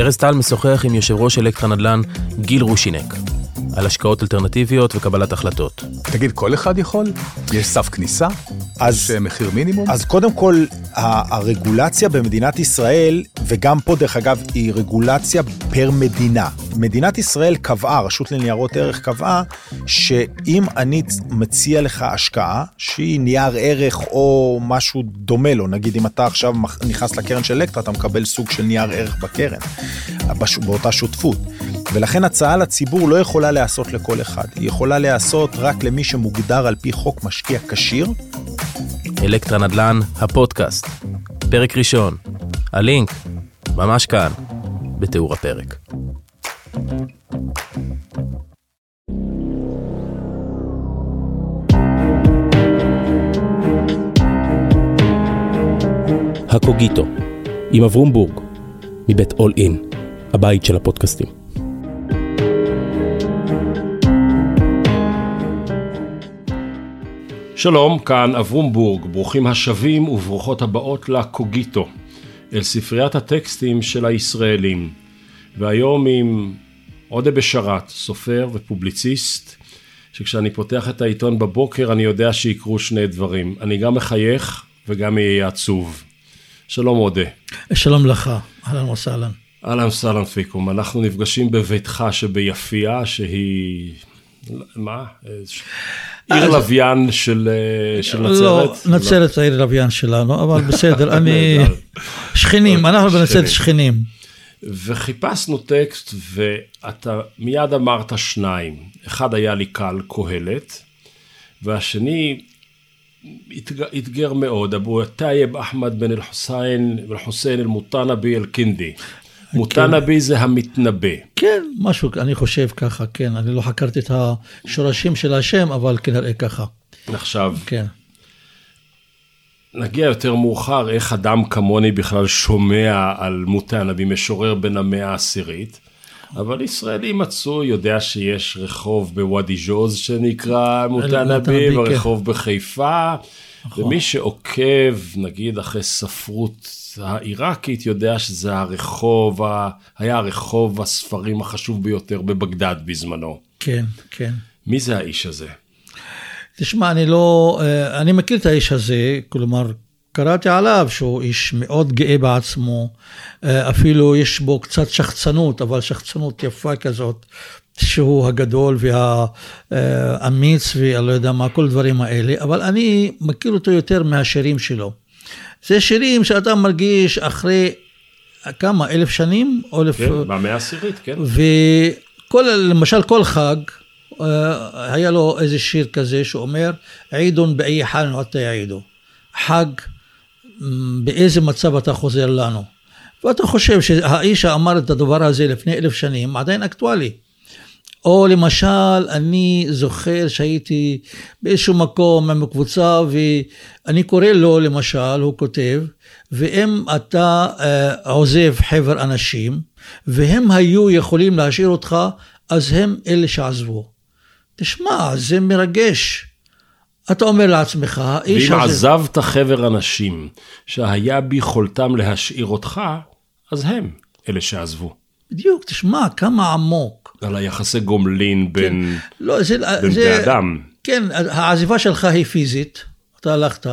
ארז טל משוחח עם יושב ראש אלקטרה נדל"ן, גיל רושינק, על השקעות אלטרנטיביות וקבלת החלטות. תגיד, כל אחד יכול? יש סף כניסה? אז מחיר מינימום? אז קודם כל, הרגולציה במדינת ישראל, וגם פה דרך אגב, היא רגולציה פר מדינה. מדינת ישראל קבעה, רשות לניירות ערך קבעה, שאם אני מציע לך השקעה, שהיא נייר ערך או משהו דומה לו, נגיד אם אתה עכשיו נכנס לקרן של אלקטרה, אתה מקבל סוג של נייר ערך בקרן, באותה שותפות. ולכן הצעה לציבור לא יכולה לעשות לכל אחד. היא יכולה לעשות רק למי שמוגדר על פי חוק משקיע כשיר. אלקטרה נדל"ן, הפודקאסט. פרק ראשון. הלינק ממש כאן, בתיאור הפרק. הקוגיטו, עם אברום בורג, מבית אול אין, הבית של הפודקאסטים. שלום, כאן אברום בורג, ברוכים השבים וברוכות הבאות לקוגיטו, אל ספריית הטקסטים של הישראלים. והיום עם עודה בשאראת, סופר ופובליציסט, שכשאני פותח את העיתון בבוקר אני יודע שיקרו שני דברים. אני גם מחייך וגם יהיה עצוב. שלום עודה. שלום לך, אהלן וסהלן. אהלן וסהלן פיקום, אנחנו נפגשים בביתך שביפייה שהיא... מה? עיר לוויין של נצרת? לא, נצרת העיר לוויין שלנו, אבל בסדר, אני... שכנים, אנחנו בנצרת שכנים. וחיפשנו טקסט, ואתה מיד אמרת שניים. אחד היה לי קל, קהלת, והשני התגר מאוד, אבו טייב אחמד בן אל-חוסיין, אל-חוסיין אל-מותנבי אל-קינדי. מותנבי זה המתנבא. כן, משהו, אני חושב ככה, כן. אני לא חקרתי את השורשים של השם, אבל כנראה ככה. עכשיו, כן. נגיע יותר מאוחר, איך אדם כמוני בכלל שומע על מותנבי, משורר בין המאה העשירית, אבל ישראלי מצוי, יודע שיש רחוב בוודי ג'וז שנקרא מותנבי, ורחוב בחיפה, ומי שעוקב, נגיד, אחרי ספרות העיראקית, יודע שזה היה הרחוב הספרים החשוב ביותר בבגדד בזמנו. כן, כן. מי זה האיש הזה? תשמע, אני מכיר את האיש הזה, כלומר, קראתי עליו שהוא איש מאוד גאה בעצמו, אפילו יש בו קצת שחצנות, אבל שחצנות יפה כזאת, שהוא הגדול והאמיץ, ולא יודע מה, כל דברים האלה, אבל אני מכיר אותו יותר מהשירים שלו. זה שירים שאתה מרגיש אחרי כמה, 1,000 שנים? כן, במאה העשירית, כן. ולמשל כל חג, היה לו איזה שיר כזה שאומר, עידון באי חלנו אתה יעידו. חג, באיזה מצב אתה חוזר לנו. ואתה חושב שהאיש אמר את הדבר הזה לפני 1,000 שנים, עדיין אקטואלי. או למשל, אני זוכר שהייתי באיזשהו מקום עם קבוצה, ואני קורא לו למשל, הוא כותב, ואם אתה עוזב חבר אנשים, והם היו יכולים להשאיר אותך, אז הם אלה שעזבו. תשמע, זה מרגש. אתה אומר לעצמך, האיש הזה... ואם עזבת חבר אנשים, שהיה ביכולתם להשאיר אותך, אז הם אלה שעזבו. בדיוק, תשמע, כמה עמוק. על היחסי גומלין בין אדם. כן, העזיבה שלך היא פיזית, אתה הלכת,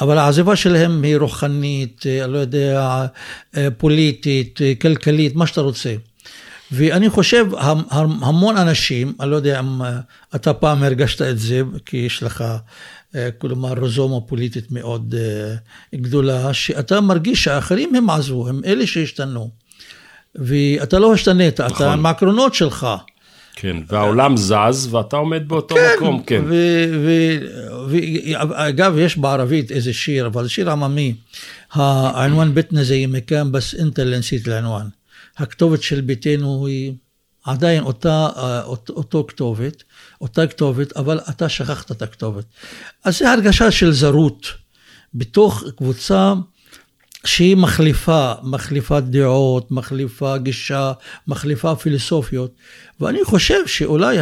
אבל העזיבה שלהם היא רוחנית, לא יודע, פוליטית, כלכלית, מה שאתה רוצה. ואני חושב, המון אנשים, אני לא יודע אם אתה פעם הרגשת את זה, כי יש לך, כלומר, רזומה פוליטית מאוד גדולה, שאתה מרגיש שהאחרים הם עזבו, הם אלה שהשתנו. ואתה לא השתנית, נכון. אתה מהקרונות שלך. כן, והעולם זז, ואתה עומד באותו כן, מקום, כן. ואגב, יש בערבית איזה שיר, אבל שיר עממי, הענוון ביתנה זה ימקם, בס אינטה לנסית לענוון. הכתובת של ביתנו היא עדיין אותה כתובת, אבל אתה שכחת את הכתובת. אז זה הרגשה של זרות, בתוך קבוצה, שהיא מחליפה דעות, מחליפה גישה, מחליפה פילוסופיות, ואני חושב שאולי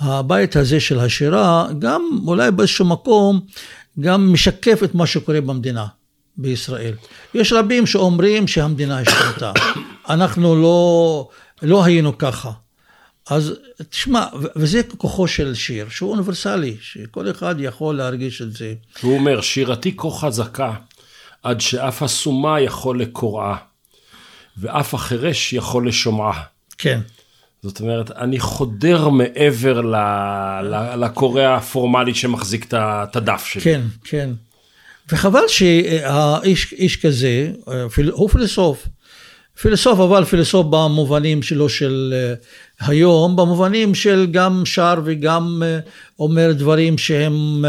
הבית הזה של השירה, גם אולי באיזשהו מקום, גם משקף את מה שקורה במדינה, בישראל. יש רבים שאומרים שהמדינה השתנתה. אנחנו לא היינו ככה. אז תשמע, וזה כוחו של שיר, שהוא אוניברסלי, שכל אחד יכול להרגיש את זה. הוא אומר, שירתי כה חזקה, עד שאף הסומה יכול לקוראה, ואף החרש יכול לשומעה. כן. זאת אומרת, אני חודר מעבר לקורא הפורמלי שמחזיק את הדף שלי. כן, כן. וחבל שהאיש כזה, הוא פילוסוף, אבל פילוסוף במובנים שלו של היום, במובנים של גם שר וגם אומר דברים שהם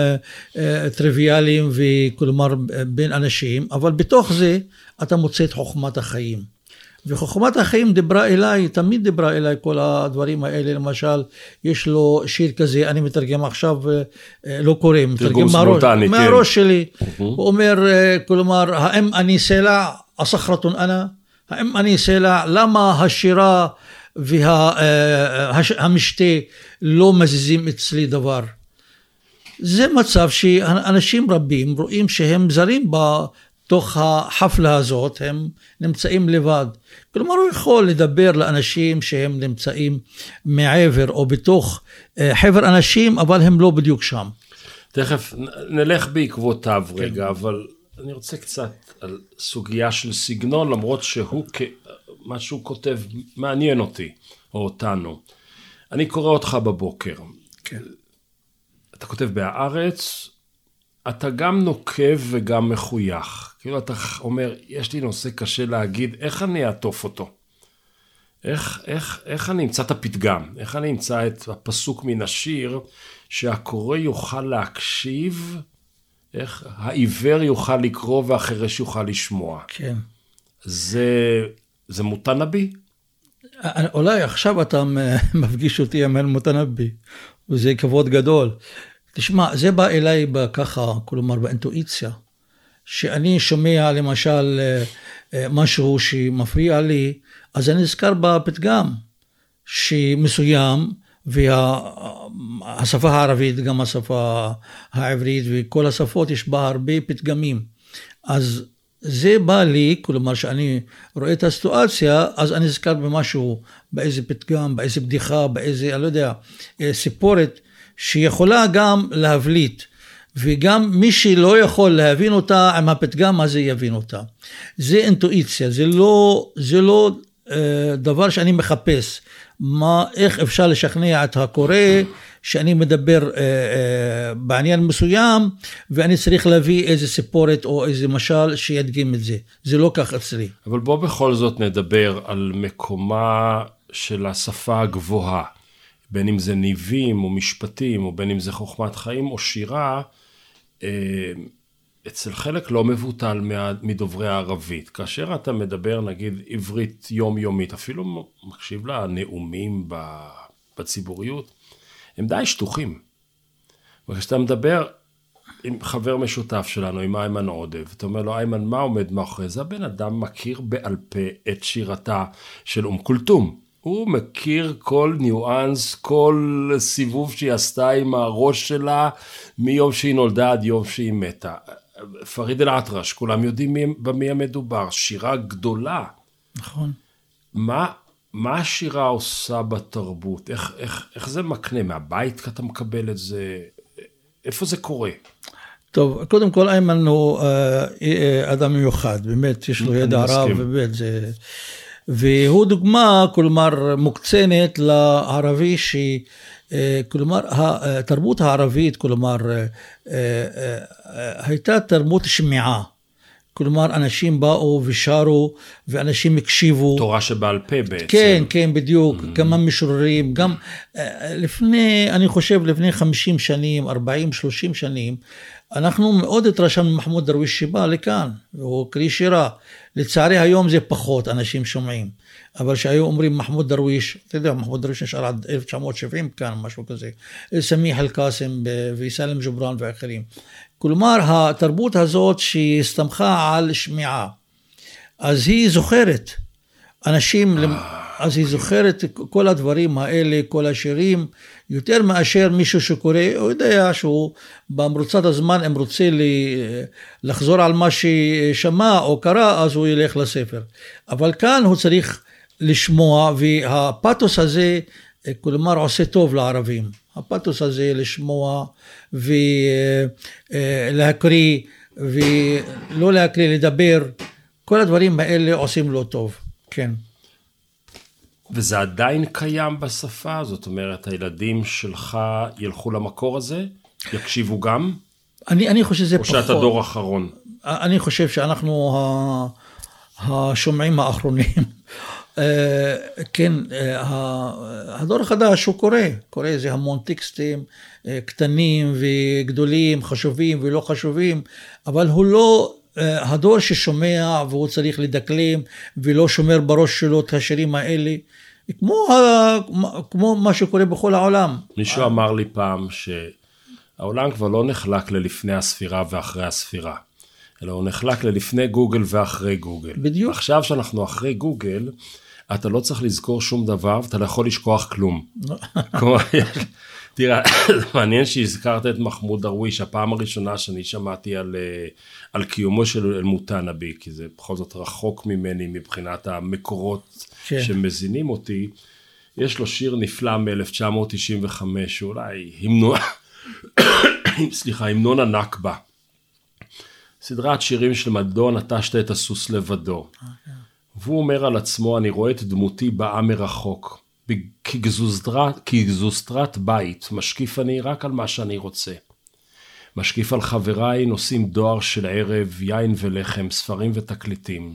טריוויאליים וכלומר בין אנשים, אבל בתוך זה אתה מוצא את חוכמת החיים. וחוכמת החיים דיברה אליי, תמיד דיברה אליי כל הדברים האלה, למשל, יש לו שיר כזה, אני מתרגם עכשיו, לא קוראים, מתרגם מהראש שלי, הוא אומר, כלומר, האם אני סלע, הסחרתון אנה, האם אני סלע, למה השירה והמשתה לא מזיזים אצלי דבר? זה מצב שאנשים רבים רואים שהם זרים בתוך החפלה הזאת, הם נמצאים לבד. כלומר, הוא יכול לדבר לאנשים שהם נמצאים מעבר או בתוך חבר אנשים, אבל הם לא בדיוק שם. תכף נלך בעקבותיו רגע, אבל אני רוצה קצת על סוגיה של סגנון, למרות שהוא, מה שהוא כותב, מעניין אותי, או אותנו. אני קורא אותך בבוקר. אתה כותב בהארץ, אתה גם נוקב וגם מחוייך. כאילו אתה אומר, יש לי נושא קשה להגיד, איך אני אעטוף אותו? איך אני אמצא את הפתגם? איך אני אמצא את הפסוק מן השיר, שהקורא יוכל להקשיב, איך העיוור יוכל לקרוא והחרש יוכל לשמוע? כן. זה מותנבי? אולי עכשיו אתה מפגיש אותי עם אל-מותנבי, וזה כבוד גדול. תשמע, זה בא אליי ככה, כלומר באינטואיציה, שאני שומע למשל משהו שמפריע לי, אז אני נזכר בפתגם שמסוים, והשפה הערבית, גם השפה העברית וכל השפות, יש בה הרבה פתגמים. אז זה בא לי, כלומר שאני רואה את הסיטואציה, אז אני נזכר במשהו, באיזה פתגם, באיזה בדיחה, באיזה, אני לא יודע, סיפורת, שיכולה גם להבליט, וגם מי שלא יכול להבין אותה, עם הפתגם הזה יבין אותה. זה אינטואיציה, זה לא דבר שאני מחפש, איך אפשר לשכנע את הקורא, שאני מדבר בעניין מסוים, ואני צריך להביא איזה סיפורת או איזה משל שידגים את זה. זה לא כך אצלי. אבל בוא בכל זאת נדבר על מקומה של השפה הגבוהה. בין אם זה ניבים או משפטים, או בין אם זה חוכמת חיים או שירה, אצל חלק לא מבוטל מדוברי הערבית. כאשר אתה מדבר, נגיד, עברית יומיומית, אפילו מקשיב לה נאומים בציבוריות, הם די שטוחים. וכשאתה מדבר עם חבר משותף שלנו, עם איימן עודה, ואתה אומר לו, איימן, מה עומד מאחורי זה? הבן אדם מכיר בעל פה את שירתה של אום קולתום. הוא מכיר כל ניואנס, כל סיבוב שהיא עשתה עם הראש שלה, מיום שהיא נולדה עד יום שהיא מתה. פריד الأطرش, כולם יודעים במי המדובר, שירה גדולה. נכון. מה השירה עושה בתרבות? איך זה מקנה? מהבית אתה מקבל את זה? איפה זה קורה? טוב, קודם כל איימן הוא אדם מיוחד, באמת יש לו ידע רב, באמת זה... והוא דוגמה, כלומר, מוקצנת לערבי כלומר, התרבות הערבית, כלומר, הייתה תרבות שמיעה. כלומר, אנשים באו ושרו, ואנשים הקשיבו. תורה שבעל פה בעצם. כן, כן, בדיוק. גם המשוררים, גם לפני, אני חושב, לפני 50 שנים, 40, 30 שנים, אנחנו מאוד התרשמנו מחמוד דרוויש שבא לכאן, והוא קריא שירה. לצערי היום זה פחות, אנשים שומעים. אבל שהיו אומרים מחמוד דרוויש, אתה יודע, מחמוד דרוויש נשאר עד 1970 כאן, משהו כזה. סמיח אל-קאסם ויסלם ג'ובראן ואחרים. כלומר, התרבות הזאת שהסתמכה על שמיעה, אז היא זוכרת. אנשים אז היא זוכרת כל הדברים האלה, כל השירים, יותר מאשר מישהו שקורא, הוא יודע שהוא במרוצת הזמן, אם רוצה לחזור על מה ששמע או קרא, אז הוא ילך לספר. אבל כאן הוא צריך לשמוע, והפאתוס הזה, כלומר, עושה טוב לערבים. הפאתוס הזה לשמוע ולהקריא, ולא להקריא, לדבר, כל הדברים האלה עושים לו טוב, כן. וזה עדיין קיים בשפה, זאת אומרת, הילדים שלך ילכו למקור הזה, יקשיבו גם? אני חושב שזה פחות. או שאתה דור אחרון? אני חושב שאנחנו השומעים האחרונים. כן, הדור החדש הוא קורא איזה המון טקסטים קטנים וגדולים, חשובים ולא חשובים, אבל הוא לא... הדור ששומע והוא צריך לדקלם ולא שומר בראש שלו את השירים האלה, כמו מה שקורה בכל העולם. מישהו אמר לי פעם שהעולם כבר לא נחלק ללפני הספירה ואחרי הספירה, אלא הוא נחלק ללפני גוגל ואחרי גוגל. בדיוק. עכשיו שאנחנו אחרי גוגל, אתה לא צריך לזכור שום דבר ואתה לא יכול לשכוח כלום. תראה, זה מעניין שהזכרת את מחמוד דרוויש, הפעם הראשונה שאני שמעתי על קיומו של אל-מותנבי, כי זה בכל זאת רחוק ממני מבחינת המקורות שמזינים אותי. יש לו שיר נפלא מ-1995, אולי המנון הנכבה. סדרת שירים של מדון, נטשת את הסוס לבדו. והוא אומר על עצמו, אני רואה את דמותי באה מרחוק. כגזוסטרת בית, משקיף אני רק על מה שאני רוצה. משקיף על חבריי, נושאים דואר של ערב, יין ולחם, ספרים ותקליטים.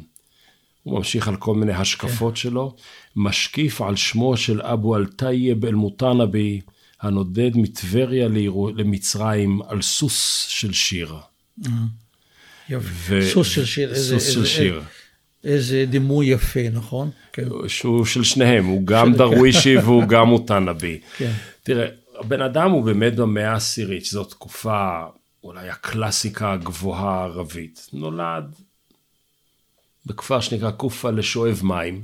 הוא ממשיך על כל מיני השקפות שלו. משקיף על שמו של אבו אל-טייב אל-מותנבי, הנודד מטבריה למצרים, על סוס של שיר. סוס של שיר, איזה... איזה דימוי יפה, נכון? שהוא של שניהם, הוא גם דרווישי והוא גם מותנבי. תראה, הבן אדם הוא באמת במאה העשירית, שזו תקופה, אולי הקלאסיקה הגבוהה הערבית. נולד בכפר שנקרא קופה לשואב מים.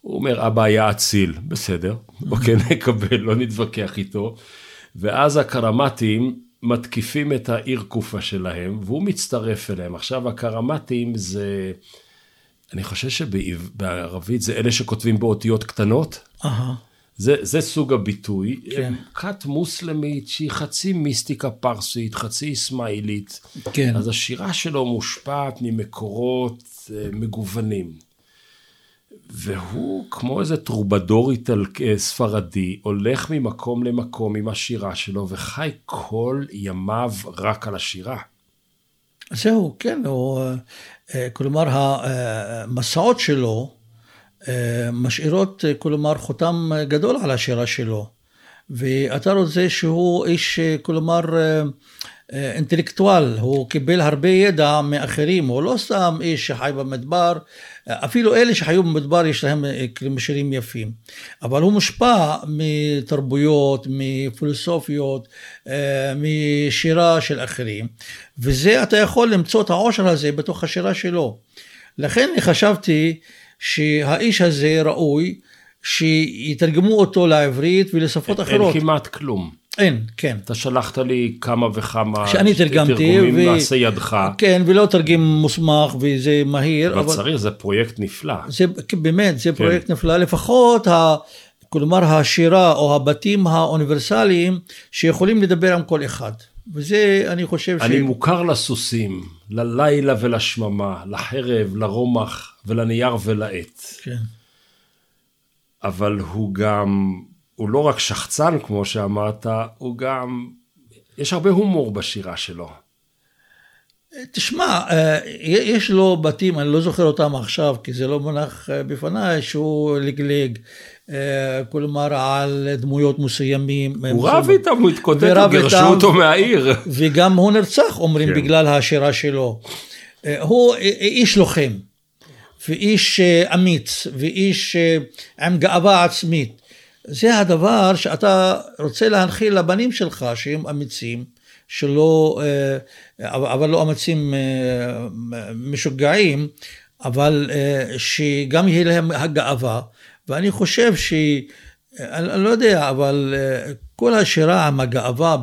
הוא אומר, אבא היה אציל, בסדר, אוקיי, נקבל, לא נתווכח איתו. ואז הקרמטים מתקיפים את העיר קופה שלהם, והוא מצטרף אליהם. עכשיו הקרמטים זה... אני חושב שבערבית זה אלה שכותבים באותיות קטנות. זה סוג הביטוי. כת מוסלמית שהיא חצי מיסטיקה פרסית, חצי אסמאעילית. אז השירה שלו מושפעת ממקורות מגוונים. והוא כמו איזה טרובדור ספרדי, הולך ממקום למקום עם השירה שלו, וחי כל ימיו רק על השירה. זהו, כן, כלומר המסעות שלו משאירות, כלומר, חותם גדול על השירה שלו, ואתה רוצה שהוא איש, כלומר, אינטלקטואל, הוא קיבל הרבה ידע מאחרים, הוא לא סתם איש שחי במדבר, אפילו אלה שחיו במדבר יש להם שירים יפים, אבל הוא מושפע מתרבויות, מפילוסופיות, משירה של אחרים, וזה אתה יכול למצוא את העושר הזה בתוך השירה שלו. לכן חשבתי שהאיש הזה ראוי שיתרגמו אותו לעברית ולשפות אחרות. אין כמעט כלום. אין, כן. אתה שלחת לי כמה וכמה תרגומים לעשה ידך. כן, ולא תרגם מוסמך וזה מהיר. אבל צריך, זה פרויקט נפלא. באמת, זה פרויקט נפלא. לפחות, כלומר, השירה או הבתים האוניברסליים שיכולים לדבר עם כל אחד. וזה, אני חושב ש... אני מוכר לסוסים, ללילה ולשממה, לחרב, לרומח ולנייר ולעט. כן. אבל הוא גם... הוא לא רק שחצן, כמו שאמרת, הוא גם, יש הרבה הומור בשירה שלו. תשמע, יש לו בתים, אני לא זוכר אותם עכשיו, כי זה לא מונח בפניי, שהוא לגלג, כלומר, על דמויות מסוימים. הוא רב איתם, הוא התקוטט, הוא גרשו אותו מהעיר. וגם הוא נרצח, אומרים, בגלל השירה שלו. הוא איש לוחם, ואיש אמיץ, ואיש עם גאווה עצמית. זה הדבר שאתה רוצה להנחיל לבנים שלך, שהם אמיצים, שלא, אבל לא אמיצים משוגעים, אבל שגם יהיה להם הגאווה, ואני חושב אני לא יודע, אבל כל השירם, הגאווה,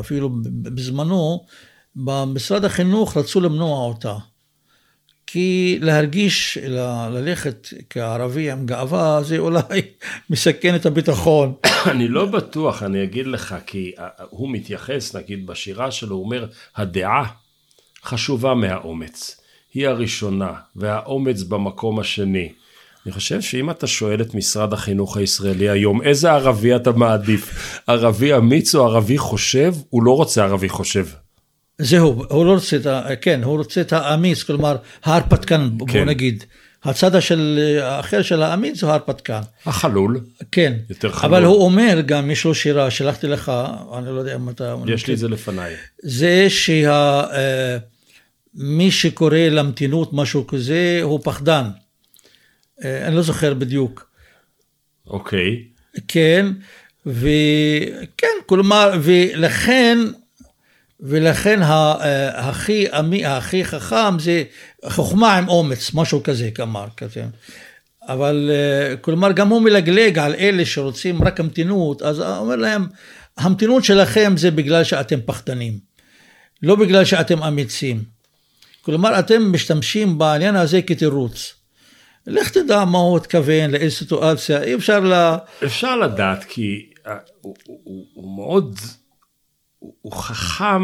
אפילו בזמנו, במשרד החינוך רצו למנוע אותה. כי להרגיש, ללכת כערבי עם גאווה, זה אולי מסכן את הביטחון. אני לא בטוח, אני אגיד לך, כי הוא מתייחס, נגיד בשירה שלו, הוא אומר, הדעה חשובה מהאומץ. היא הראשונה, והאומץ במקום השני. אני חושב שאם אתה שואל את משרד החינוך הישראלי היום, איזה ערבי אתה מעדיף? ערבי אמיץ או ערבי חושב? הוא לא רוצה ערבי חושב. זהו, הוא לא רוצה את כן, הוא רוצה את האמיץ, כלומר, ההרפתקן, בוא כן. נגיד. הצד האחר של האמיץ הוא ההרפתקן. החלול. כן. יותר חלול. אבל הוא אומר גם, יש לו שירה, שלחתי לך, אני לא יודע אם אתה... יש לי את זה לפניי. זה מי שקורא למתינות משהו כזה, הוא פחדן. אני לא זוכר בדיוק. אוקיי. כן, וכן, כלומר, ולכן הכי חכם זה חוכמה עם אומץ, משהו כזה, כמר, כתב. אבל, כלומר, גם הוא מלגלג על אלה שרוצים רק המתינות, אז אומר להם, המתינות שלכם זה בגלל שאתם פחדנים, לא בגלל שאתם אמיצים. כלומר, אתם משתמשים בעניין הזה כתירוץ. לך תדע מה הוא התכוון, לאיזו סיטואציה, אי אפשר אפשר לדעת, כי הוא מאוד, הוא חכם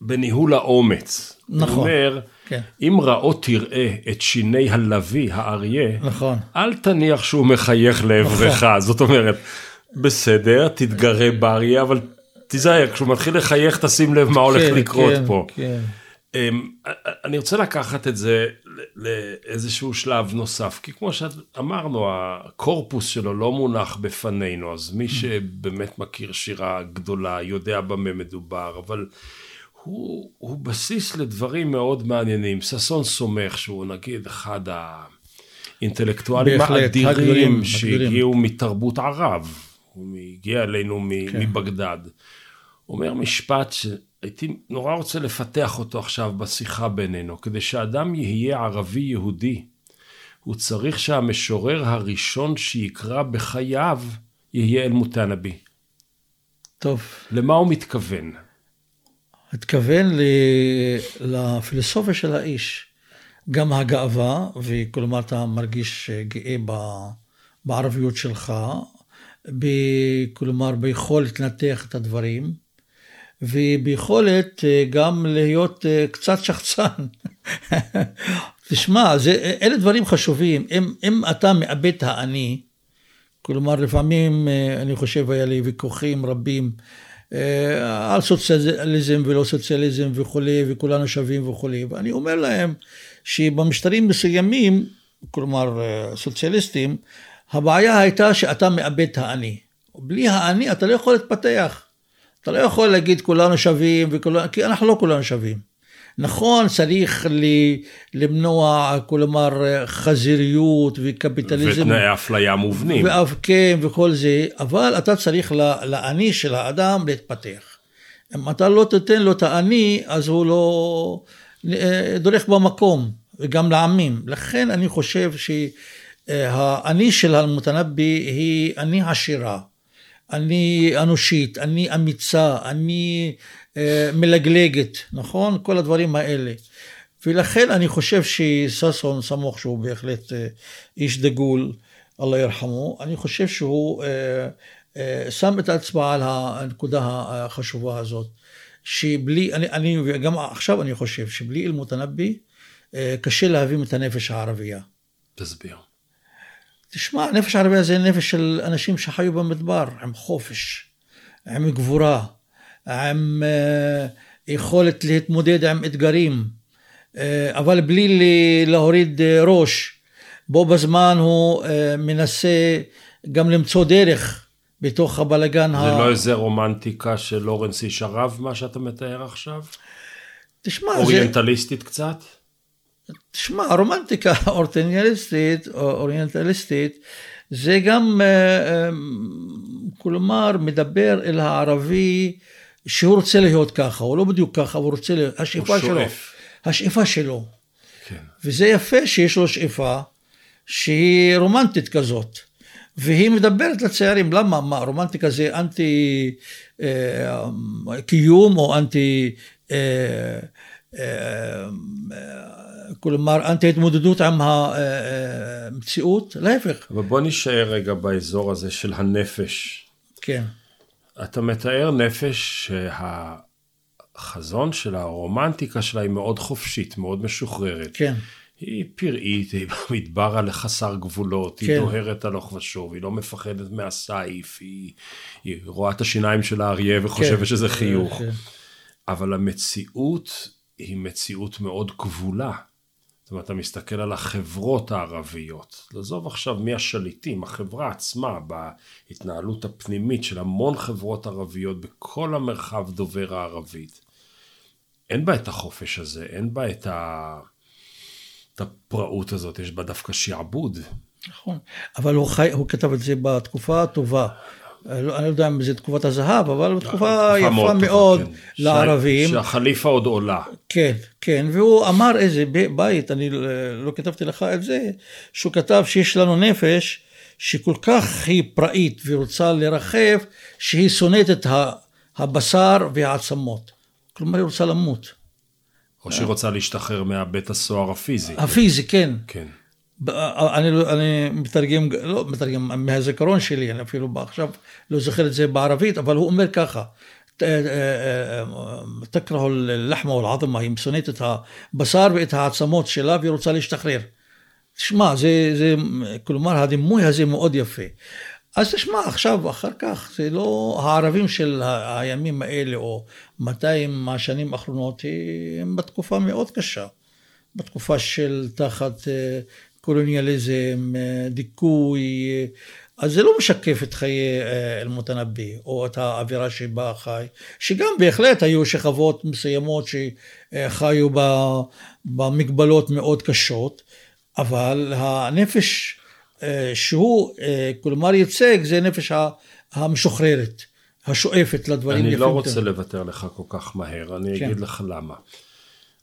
בניהול האומץ. נכון. הוא אומר, כן. אם רעות תראה את שיני הלוי, האריה, נכון. אל תניח שהוא מחייך לעברך. נכון. זאת אומרת, בסדר, תתגרה באריה, אבל תיזהר, כשהוא מתחיל לחייך, תשים לב מה הולך לקרות פה. כן. אני רוצה לקחת את זה לאיזשהו שלב נוסף, כי כמו שאמרנו, הקורפוס שלו לא מונח בפנינו, אז מי שבאמת מכיר שירה גדולה, יודע במה מדובר, אבל הוא בסיס לדברים מאוד מעניינים. ססון סומך, שהוא נגיד אחד האינטלקטואלים האדירים, שהגיעו מתרבות ערב, הוא הגיע אלינו מבגדד, אומר משפט הייתי נורא רוצה לפתח אותו עכשיו בשיחה בינינו. כדי שאדם יהיה ערבי יהודי, הוא צריך שהמשורר הראשון שיקרא בחייו יהיה אל-מותנבי. טוב. למה הוא מתכוון? התכוון לפילוסופיה של האיש. גם הגאווה, וכלומר אתה מרגיש גאה בערביות שלך, כלומר ביכולת לנתח את הדברים, וביכולת גם להיות קצת שחצן. תשמע, אלה דברים חשובים. אם אתה מאבד האני, כלומר לפעמים אני חושב היה לי ויכוחים רבים על סוציאליזם ולא סוציאליזם וכו', וכולנו שווים וכו'. ואני אומר להם שבמשטרים מסוימים, כלומר סוציאליסטים, הבעיה הייתה שאתה מאבד האני. בלי האני אתה לא יכול להתפתח. אתה לא יכול להגיד כולנו שווים, כי אנחנו לא כולנו שווים. נכון, צריך למנוע, כלומר, חזיריות וקפיטליזם. ותנאי אפליה מובנים. ואבקם וכל זה, אבל אתה צריך לעני של האדם להתפתח. אם אתה לא תתן לו את העני, אז הוא לא דורך במקום, וגם לעמים. לכן אני חושב שהעני של אל-מותנבי היא עני עשירה. אני אנושית, אני אמיצה, אני מלגלגת, נכון? כל הדברים האלה. ולכן אני חושב שססון סמוך, שהוא בהחלט איש דגול, אללה ירחמו, אני חושב שהוא שם את האצבע על הנקודה החשובה הזאת, שבלי, גם עכשיו אני חושב שבלי אל-מותנבי, קשה להבין את הנפש הערבייה. תסביר. תשמע, נפש ערביה זה נפש של אנשים שחיו במדבר, עם חופש, עם גבורה, עם יכולת להתמודד עם אתגרים, אבל בלי להוריד ראש. בו בזמן הוא מנסה גם למצוא דרך בתוך הבלגן. זה לא איזה רומנטיקה של לורנס איש ערב, מה שאתה מתאר עכשיו? תשמע, אוריינטליסטית קצת? תשמע, הרומנטיקה האוריינטליסטית, זה גם, כלומר, מדבר אל הערבי שהוא רוצה להיות ככה, הוא לא בדיוק ככה, הוא רוצה, השאיפה שלו. השאיפה שלו. כן. וזה יפה שיש לו שאיפה, שהיא רומנטית כזאת, והיא מדברת לצעירים, למה, מה, רומנטיקה זה אנטי קיום, או אנטי, כלומר, אנטי התמודדות עם המציאות, להפך. אבל בוא נשאר רגע באזור הזה של הנפש. כן. אתה מתאר נפש שהחזון שלה, הרומנטיקה שלה היא מאוד חופשית, מאוד משוחררת. כן. היא פראית, היא מדבר על חסר גבולות, כן. היא דוהרת הלוך ושוב, היא לא מפחדת מהסייף, היא רואה את השיניים של האריה וחושבת כן. שזה חיוך. כן. אבל המציאות היא מציאות מאוד גבולה. זאת אומרת, אתה מסתכל על החברות הערביות. לעזוב עכשיו מי השליטים, החברה עצמה, בהתנהלות הפנימית של המון חברות ערביות, בכל המרחב דובר הערבית. אין בה את החופש הזה, אין בה את הפראות הזאת, יש בה דווקא שיעבוד. נכון, אבל הוא כתב את זה בתקופה הטובה. אני לא יודע אם זה תקופת הזהב, אבל בתקופה יפה מאוד לערבים. שהחליפה עוד עולה. כן, כן, והוא אמר איזה בית, אני לא כתבתי לך את זה, שהוא כתב שיש לנו נפש, שכל כך היא פראית ורוצה לרחב, שהיא שונאת את הבשר והעצמות. כלומר, היא רוצה למות. או שהיא רוצה להשתחרר מהבית הסוהר הפיזי. הפיזי, כן. כן. אני מתרגם, לא מתרגם מהזיכרון שלי, אני אפילו עכשיו לא זוכר את זה בערבית, אבל הוא אומר ככה, תקרא ללחמה ולעזמה, היא שונאת את הבשר ואת העצמות שלה, והיא רוצה להשתחרר. תשמע, כלומר הדימוי הזה מאוד יפה. אז תשמע, עכשיו, אחר כך, זה לא, הערבים של הימים האלה, או 200 השנים האחרונות, הם בתקופה מאוד קשה, בתקופה של תחת קולוניאליזם, דיכוי, אז זה לא משקף את חיי אל-מותנבי, או את האווירה שבה חי, שגם בהחלט היו שכבות מסוימות שחיו במגבלות מאוד קשות, אבל הנפש שהוא, כלומר ייצג, זה נפש המשוחררת, השואפת לדברים. אני לא רוצה לוותר לך כל כך מהר, אני אגיד לך למה.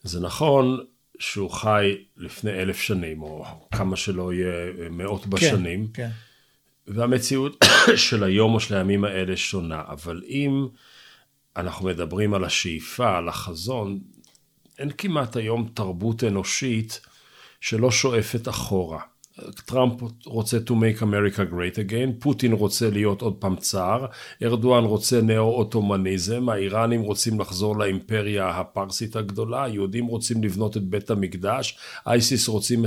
זה נכון שהוא חי לפני 1,000 שנים, או כמה שלא יהיה מאות בשנים, והמציאות של היום או של הימים האלה שונה, אבל אם אנחנו מדברים על השאיפה, על החזון, אין כמעט היום תרבות אנושית שלא שואפת אחורה. טראמפ רוצה to make America great again, פוטין רוצה להיות עוד פעם צער, ארדואן רוצה נאו-אוטומניזם, האיראנים רוצים לחזור לאימפריה הפרסית הגדולה, היהודים רוצים לבנות את בית המקדש, אייסיס רוצים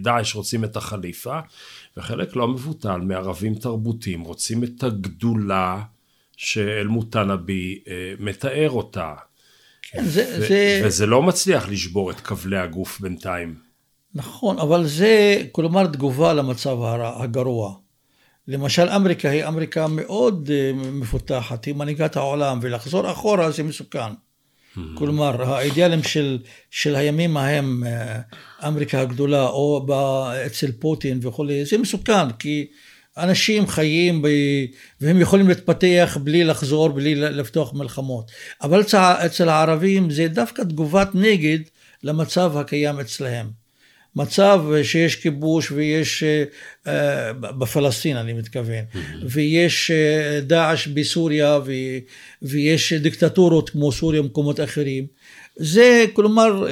דאעש רוצים את החליפה, וחלק לא מבוטל מערבים תרבותיים רוצים את הגדולה שאל-מותנבי מתאר אותה. כן, וזה לא מצליח לשבור את כבלי הגוף בינתיים. נכון, אבל זה, כלומר, תגובה למצב הגרוע. למשל, אמריקה היא אמריקה מאוד מפותחת, היא מנהיגת העולם, ולחזור אחורה זה מסוכן. כלומר, האידיאלים של הימים ההם, אמריקה הגדולה, או אצל פוטין וכל זה מסוכן, כי אנשים חיים והם יכולים להתפתח בלי לחזור, בלי לפתוח מלחמות. אבל אצל הערבים זה דווקא תגובת נגד למצב הקיים אצלהם. מצב שיש כיבוש ויש, בפלסטין אני מתכוון, ויש דאעש בסוריה ויש דיקטטורות כמו סוריה ומקומות אחרים, זה כלומר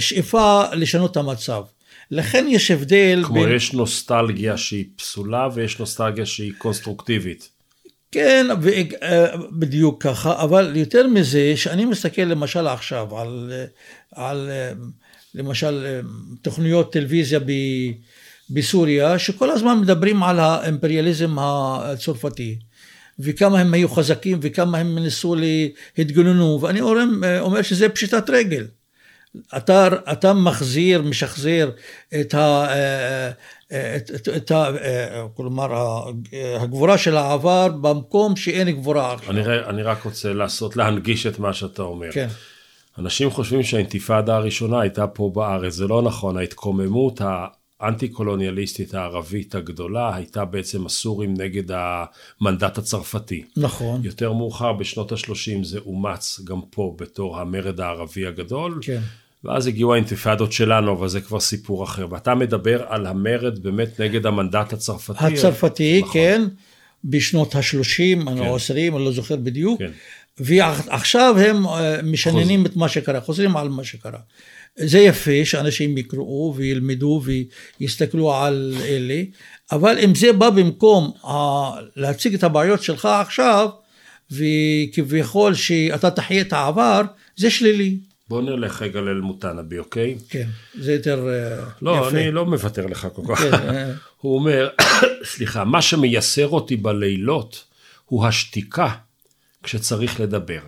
שאיפה לשנות את המצב. לכן יש הבדל כמו בין... יש נוסטלגיה שהיא פסולה ויש נוסטלגיה שהיא קונסטרוקטיבית. כן, בדיוק ככה, אבל יותר מזה שאני מסתכל למשל עכשיו על למשל, תוכניות טלוויזיה בסוריה, שכל הזמן מדברים על האימפריאליזם הצרפתי, וכמה הם היו חזקים, וכמה הם ניסו להתגוננו, ואני אומר שזה פשיטת רגל. אתה מחזיר, משחזר כלומר, הגבורה של העבר, במקום שאין גבורה עכשיו. אני רק רוצה להנגיש את מה שאתה אומר. כן. אנשים חושבים שהאינתיפאדה הראשונה הייתה פה בארץ, זה לא נכון, ההתקוממות האנטי-קולוניאליסטית הערבית הגדולה, הייתה בעצם הסורים נגד המנדט הצרפתי. נכון. יותר מאוחר בשנות ה-30 זה אומץ גם פה בתור המרד הערבי הגדול. כן. ואז הגיעו האינתיפאדות שלנו, וזה כבר סיפור אחר. ואתה מדבר על המרד באמת נגד המנדט הצרפתי. הצרפתי, נכון. כן, בשנות ה-30, כן. או 20, אני לא זוכר בדיוק, כן. ועכשיו הם משננים את מה שקרה, חוזרים על מה שקרה. זה יפה שאנשים יקראו וילמדו ויסתכלו על אלה, אבל אם זה בא במקום להציג את הבעיות שלך עכשיו, וכביכול שאתה תחיה את העבר, זה שלילי. בוא נלך רגע לאל-מותנבי, אוקיי? כן, זה יותר לא, יפה. לא, אני לא מוותר לך כל כך. כן. הוא אומר, סליחה, מה שמייסר אותי בלילות הוא השתיקה כשצריך לדבר.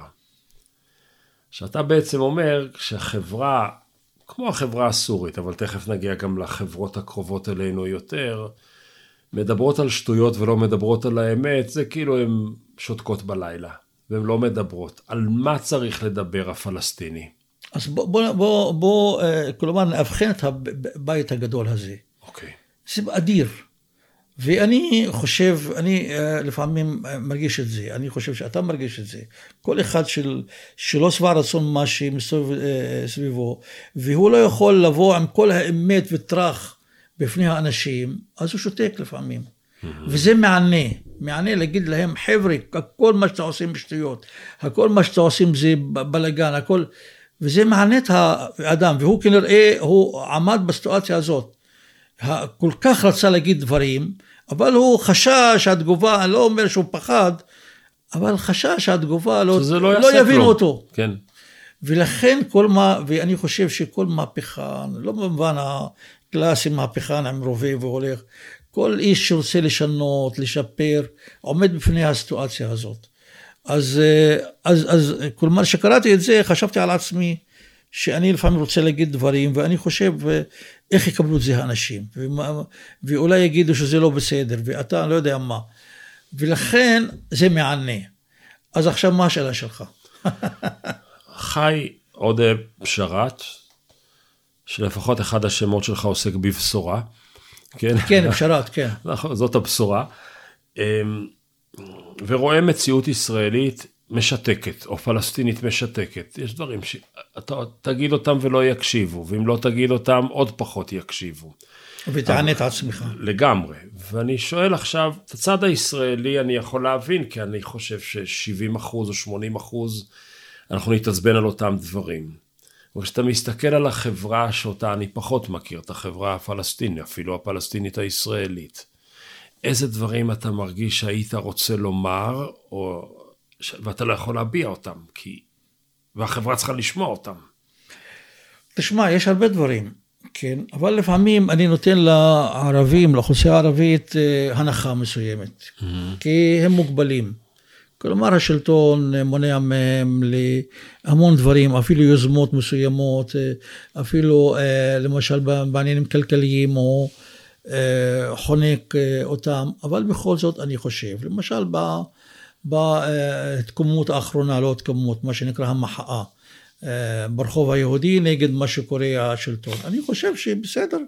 שאתה בעצם אומר, כשחברה, כמו החברה הסורית, אבל תכף נגיע גם לחברות הקרובות אלינו יותר, מדברות על שטויות ולא מדברות על האמת, זה כאילו הן שותקות בלילה, והן לא מדברות. על מה צריך לדבר הפלסטיני? אז בוא כלומר, נאבחן את הבית הגדול הזה. אוקיי. זה אדיר. ואני חושב, אני לפעמים מרגיש את זה, אני חושב שאתה מרגיש את זה. כל אחד שלא שבע רצון מה שמסובב סביבו, והוא לא יכול לבוא עם כל האמת וטרח בפני האנשים, אז הוא שותק לפעמים. וזה מענה להגיד להם, חבר'ה, כל מה שאתה עושים בשטויות, הכל מה שאתה עושים זה בלגן, הכל, וזה מענה את האדם, והוא כנראה, הוא עמד בסיטואציה הזאת. כל כך רצה להגיד דברים, אבל הוא חשש שהתגובה, אני לא אומר שהוא פחד, אבל חשש שהתגובה לא יבינו אותו. כן. ולכן כל מה, ואני חושב שכל מהפכן, לא במובן הקלאסי מהפכן עם רובה והולך, כל איש שרוצה לשנות, לשפר, עומד בפני הסיטואציה הזאת. אז כלומר שקראתי את זה, חשבתי על עצמי, שאני לפעמים רוצה להגיד דברים, ואני חושב איך יקבלו את זה האנשים, ואולי יגידו שזה לא בסדר, ואתה לא יודע מה, ולכן זה מענה. אז עכשיו מה השאלה שלך? חי עודה בשאראת, שלפחות אחד השמות שלך עוסק בבשורה. כן, בשאראת, כן. זאת הבשורה, ורואה מציאות ישראלית, משתקת, או פלסטינית משתקת. יש דברים שאתה תגיד אותם ולא יקשיבו, ואם לא תגיד אותם עוד פחות יקשיבו. ותענה את עצמך. לגמרי. ואני שואל עכשיו, את הצד הישראלי אני יכול להבין, כי אני חושב ש70% או 80% אנחנו נתעצבן על אותם דברים. וכשאתה מסתכל על החברה שאותה אני פחות מכיר, את החברה הפלסטינית, אפילו הפלסטינית הישראלית, איזה דברים אתה מרגיש שהיית רוצה לומר, או ואתה לא יכול להביע אותם, כי והחברה צריכה לשמוע אותם. תשמע, יש הרבה דברים, כן, אבל לפעמים אני נותן לערבים, לאוכלוסייה הערבית, הנחה מסוימת, כי הם מוגבלים. כלומר, השלטון מונע מהם להמון דברים, אפילו יוזמות מסוימות, אפילו, למשל, בעניינים כלכליים, או חונק אותם, אבל בכל זאת אני חושב, למשל, בתקומות האחרונה, לא תקומות, מה שנקרא המחאה, ברחוב היהודי נגד מה שקורה השלטון. אני חושב שבסדר,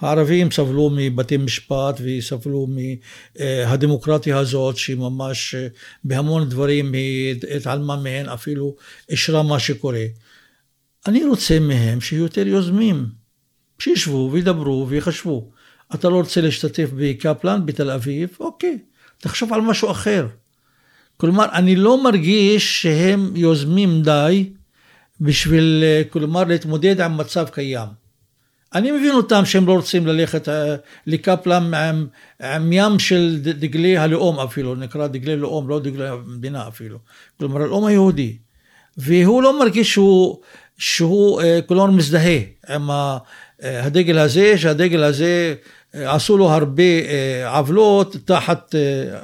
הערבים סבלו מבתי משפט וסבלו מהדמוקרטיה הזאת, שממש בהמון דברים היא התעלמה מהן, אפילו אישרה מה שקורה. אני רוצה מהם שיהיו יותר יוזמים, שישבו וידברו ויחשבו. אתה לא רוצה להשתתף בקפלן, בתל אביב, אוקיי, תחשוב על משהו אחר. כלומר, אני לא מרגיש שהם יוזמים די בשביל, כלומר, להתמודד עם מצב קיים. אני מבין אותם שהם לא רוצים ללכת לקפלם עם ים של דגלי הלאום אפילו, נקרא דגלי לאום, לא דגלי המדינה אפילו. כלומר, הלאום היהודי. והוא לא מרגיש שהוא כלומר, מזדהה עם הדגל הזה, שהדגל הזה עשו לו הרבה עוולות תחת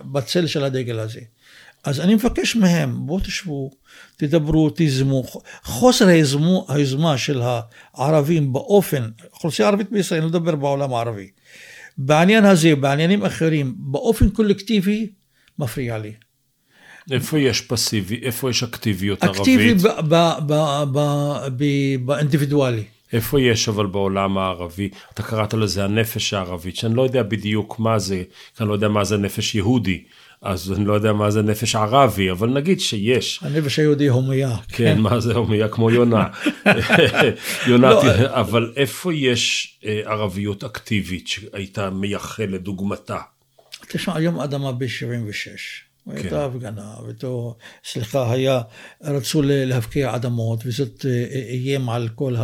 בצל של הדגל הזה. אז אני מבקש מהם, בואו תשבו, תדברו, תזמו. חוסר היזמה של הערבים באופן, אוכלוסייה ערבית בישראל, נדבר בעולם הערבי. בעניין הזה, בעניינים אחרים, באופן קולקטיבי, מפריע לי. איפה יש פסיבי, איפה יש אקטיביות ערבית? אקטיבי באינדיבידואלי. איפה יש אבל בעולם הערבי, אתה קראת לזה הנפש הערבית, שאני לא יודע בדיוק מה זה, אני לא יודע מה זה נפש יהודי, אז אני לא יודע מה זה נפש ערבי, אבל נגיד שיש. הנפש היהודי הומיה. כן, מה זה הומיה? כמו יונה. יונה, אבל איפה יש ערביות אקטיבית שהייתה מייחל לדוגמתה? תשמע, היום אדמה ב-76. הייתה הפגנה, סליחה, רצו להפקיע אדמות, וזאת איים על כל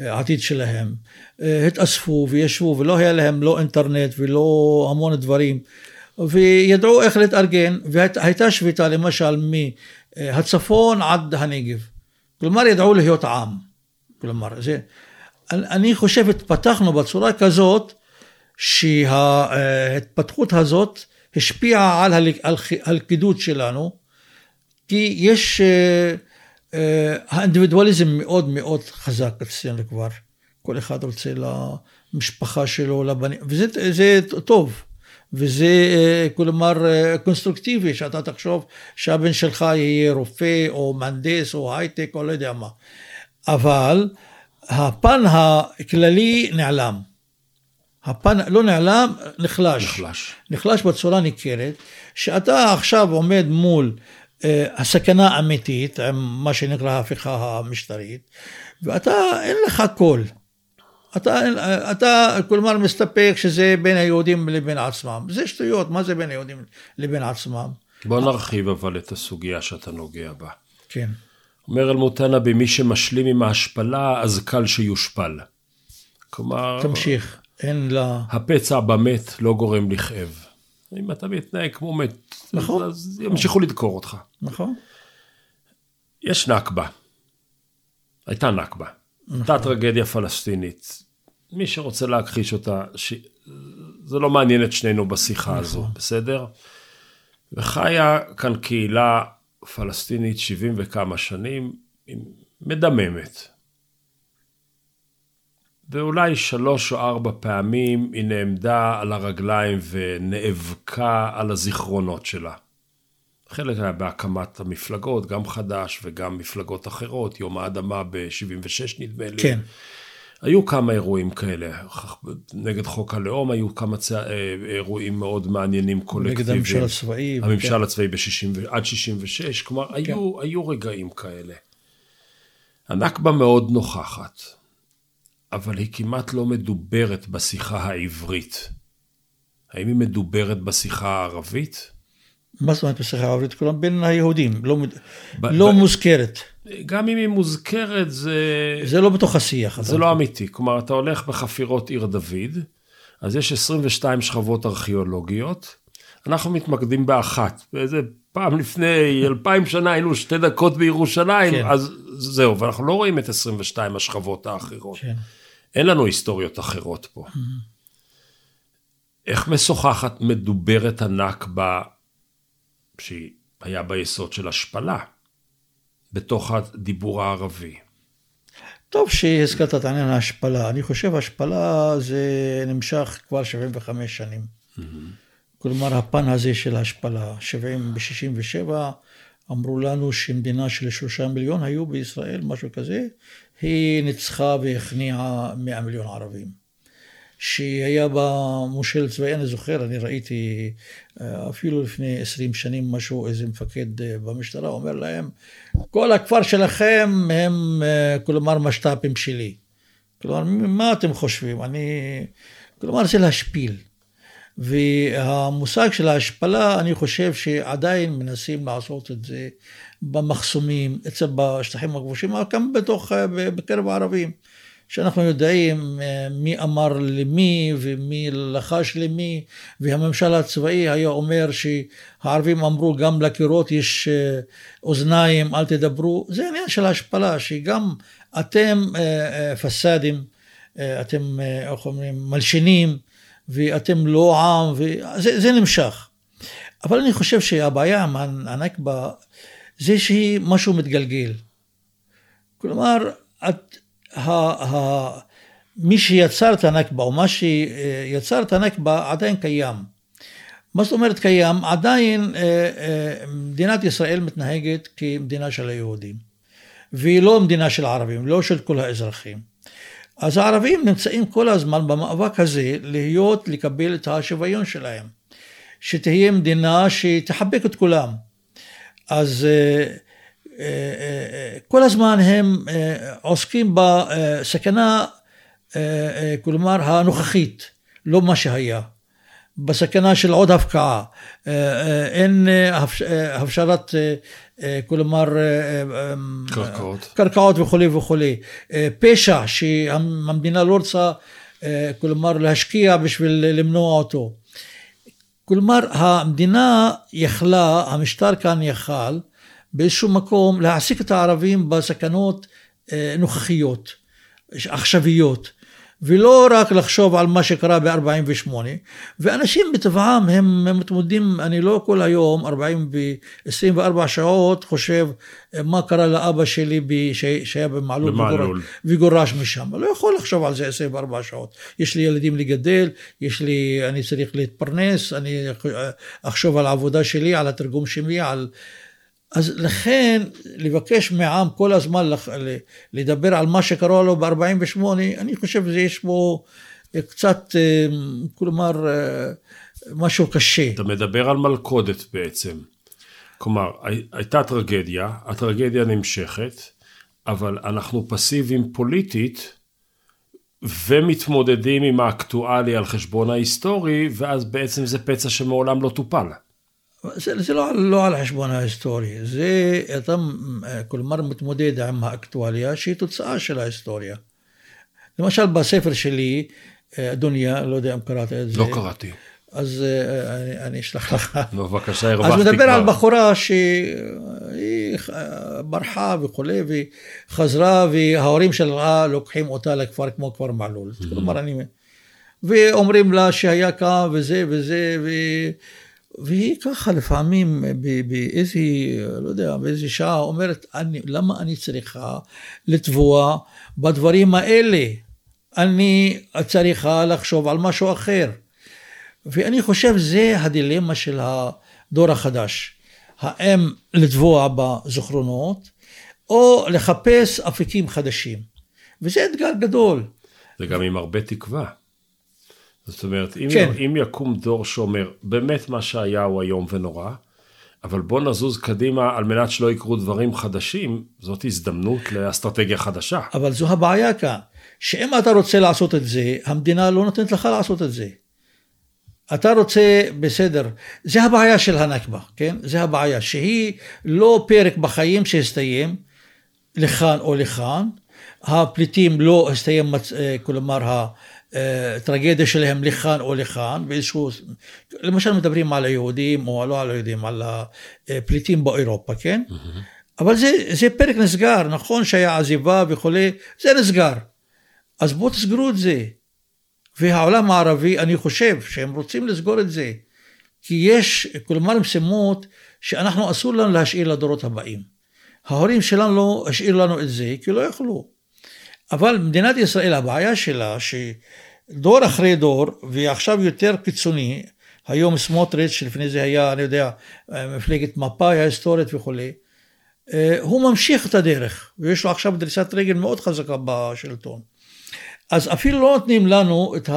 העתיד שלהם. התאספו וישבו, ולא היה להם לא אינטרנט ולא המון דברים, וידעו איך להתארגן, והייתה שביתה למשל מהצפון עד הנגב. כלומר, ידעו להיות עם. כלומר, אני חושב, התפתחנו בצורה כזאת, שההתפתחות הזאת השפיעה על קידוד שלנו, כי יש האינדיבידואליזם מאוד מאוד חזק אצלנו כבר. כל אחד רוצה למשפחה שלו, לבנים, וזה טוב. וזה, כלומר, קונסטרוקטיבי, שאתה תחשוב שהבן שלך יהיה רופא, או מהנדס, או הייטק, או לא יודע מה. אבל הפן הכללי נעלם. הפן לא נעלם, נחלש. נחלש בצורה ניכרת, שאתה עכשיו עומד מול הסכנה האמיתית, עם מה שנקרא ההפיכה המשטרית, ואתה, אין לך קול. אתה כלומר מסתפק שזה בין היהודים לבין עצמם. זה שטויות, מה זה בין היהודים לבין עצמם? בוא נרחיב אבל את הסוגיה שאתה נוגע בה. כן. אומר אל-מותנבי, מי שמשלים עם ההשפלה, אז קל שיושפל. כלומר... תמשיך, אין לה... הפצע במת לא גורם לכאב. אם אתה מתנהג כמו מת, נכון. אז ימשיכו לדקור אותך. נכון. יש נקבה. הייתה נקבה. הייתה טרגדיה פלסטינית. מי שרוצה להכחיש אותה, זה לא מעניין את שנינו בשיחה הזו, בסדר? וחיה כאן קהילה פלסטינית 70 וכמה שנים, מדממת. ואולי 3 או 4 פעמים היא נעמדה על הרגליים ונאבקה על הזיכרונות שלה. חלק היה בהקמת המפלגות, גם חדש וגם מפלגות אחרות, יום האדמה ב-76 נדמה לי. כן. היו כמה אירועים כאלה, נגד חוק הלאום, היו כמה אירועים מאוד מעניינים קולקטיביים. נגד הממשל הצבאי. הממשל כן. הצבאי עד 66, כלומר, כן. היו רגעים כאלה. הנכבה מאוד נוכחת, אבל היא כמעט לא מדוברת בשיחה העברית. האם היא מדוברת בשיחה הערבית? מה זאת אומרת בשיחה העברית? כולם בין היהודים, לא מוזכרת. גם אם היא מוזכרת, זה לא בתוך השיח. זה לא אמיתי. כלומר, אתה הולך בחפירות עיר דוד, אז יש 22 שכבות ארכיאולוגיות, אנחנו מתמקדים באחת. זה פעם לפני 2000 שנה, היינו 2 דקות בירושלים, אז זהו, ואנחנו לא רואים את 22 השכבות האחרות. אין לנו היסטוריות אחרות פה. איך משוחחת מדוברת הנכבה, שהיה ביסוד של השפלה, בתוך הדיבור הערבי. טוב שהזכרת את העניין ההשפלה. אני חושב השפלה זה נמשך כבר 75 שנים. כלומר, הפן הזה של ההשפלה, 70 ב-67, אמרו לנו שמדינה של 3 מיליון היו בישראל, משהו כזה, היא ניצחה והכניעה 100 מיליון ערבים. שהיה במושל צבאי, אני זוכר, אני ראיתי אפילו לפני 20 שנים משהו, איזה מפקד במשטרה, אומר להם, כל הכפר שלכם הם, כלומר, משת"פים שלי. כלומר, מה אתם חושבים? כלומר, זה להשפיל. והמושג של ההשפלה, אני חושב שעדיין מנסים לעשות את זה במחסומים, אצל בשטחים הכבושים, אבל גם בקרב הערבים. שאנחנו יודעים מי אמר למי ומי לחש למי, והממשל הצבאי היה אומר שהערבים אמרו גם לקירות יש אוזניים, אל תדברו. זה העניין של ההשפלה, שגם אתם פסדים, אתם מלשינים, ואתם לא עם, וזה נמשך. אבל אני חושב שהבעיה עם הנכבה, זה שהיא משהו מתגלגל. כלומר, מי שיצר את הנכבה, או מה שיצר את הנכבה, עדיין קיים. מה זאת אומרת קיים? עדיין מדינת ישראל מתנהגת כמדינה של היהודים, והיא לא מדינה של ערבים, לא של כל האזרחים. אז הערבים נמצאים כל הזמן במאבק הזה להיות, לקבל את השוויון שלהם, שתהיה מדינה שתחבק את כולם. אז כל הזמן הם עוסקים בסכנה, כלומר הנוכחית, לא מה שהיה, בסכנה של עוד הפקעה, אין הפשרת, כלומר, קרקעות וכולי וכולי, פשע שהמדינה לא רוצה, כלומר, להשקיע בשביל למנוע אותו. כלומר, המדינה יכלה, המשטר כאן יכל, באיזשהו מקום להעסיק את הערבים בסכנות נוכחיות, עכשוויות, ולא רק לחשוב על מה שקרה ב-48, ואנשים בטבעם הם מתמודדים, אני לא כל היום, 24 שעות, חושב מה קרה לאבא שלי שהיה במעלול וגורש משם, לא יכול לחשוב על זה 24 שעות, יש לי ילדים לגדל, אני צריך להתפרנס, אני אחשוב על העבודה שלי, על התרגום שלי, אז לכן לבקש מעם כל הזמן לדבר על מה שקרה לו ב-48, אני חושב שיש בו קצת, כלומר, משהו קשה. אתה מדבר על מלכודת בעצם. כלומר, הייתה טרגדיה, הטרגדיה נמשכת, אבל אנחנו פסיביים פוליטית, ומתמודדים עם האקטואלי על חשבון ההיסטורי, ואז בעצם זה פצע שמעולם לא טופל. זה לא על חשבון ההיסטוריה, זה אתה כלומר מתמודד עם האקטואליה שהיא תוצאה של ההיסטוריה. למשל בספר שלי, דוניה, לא יודע אם קראת את זה. לא קראתי. אז אני אשלח לך. בבקשה, הרווחתי כבר. אז מדבר על בחורה שהיא ברחה וכולי, וחזרה, וההורים שלה לוקחים אותה לכפר כמו כפר מעלול. כלומר ואומרים לה שהיה כאן וזה וזה והיא ככה לפעמים באיזה, לא יודע, באיזה שעה אומרת, למה אני צריכה לטבוע בדברים האלה? אני צריכה לחשוב על משהו אחר. ואני חושב זה הדילמה של הדור החדש. האם לטבוע בזכרונות, או לחפש אפיקים חדשים. וזה אתגר גדול. זה גם עם הרבה תקווה. זאת אומרת, אם יקום דור שאומר, באמת מה שהיה הוא היום ונורא, אבל בוא נזוז קדימה על מנת שלא יקרו דברים חדשים, זאת הזדמנות לאסטרטגיה חדשה. אבל זו הבעיה כאן, שאם אתה רוצה לעשות את זה, המדינה לא נותנת לך לעשות את זה. אתה רוצה, בסדר, זה הבעיה של הנכבה, כן? זה הבעיה שהיא לא פרק בחיים שהסתיים לכאן או לכאן, הפליטים לא הסתיים, כלומר הטרגדיה שלהם לכאן או לכאן, באיזשהו, למשל מדברים על היהודים או לא על היהודים, על הפליטים באירופה, כן? אבל זה פרק נסגר, נכון שהיה עזיבה וכולי, זה נסגר. אז בואו תסגרו את זה. והעולם הערבי, אני חושב שהם רוצים לסגור את זה, כי יש, כלומר, משימות שאנחנו אסור לנו להשאיר לדורות הבאים. ההורים שלנו לא השאירו לנו את זה, כי לא יכלו. אבל מדינת ישראל, הבעיה שלה, שדור אחרי דור, ועכשיו יותר קיצוני, היום סמוטריץ' שלפני זה היה, אני יודע, מפלגת מפא"י ההיסטורית וכולי, הוא ממשיך את הדרך, ויש לו עכשיו דריסת רגל מאוד חזקה בשלטון. אז אפילו לא נותנים לנו את,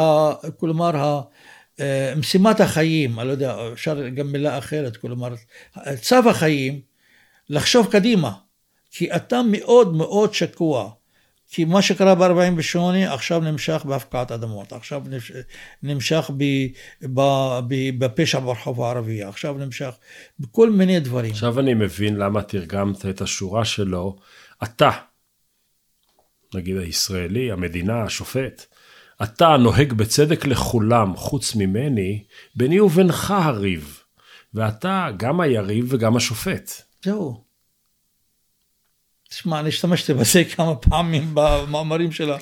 כלומר, משימת החיים, אני לא יודע, אפשר גם מילה אחרת, כלומר, צו החיים, לחשוב קדימה, כי אתה מאוד מאוד שקוע, כי מה שקרה ב-48 עכשיו נמשך בהפקעת אדמות, עכשיו נמשך בפשע ברחוב הערבי, עכשיו נמשך בכל מיני דברים. עכשיו אני מבין למה תרגמת את השורה שלו, אתה, נגיד הישראלי, המדינה, השופט, אתה נוהג בצדק לכולם חוץ ממני, ביני ובינך הריב, ואתה גם היריב וגם השופט. זהו. תשמע, אני השתמשתי בזה כמה פעמים במאמרים שלה.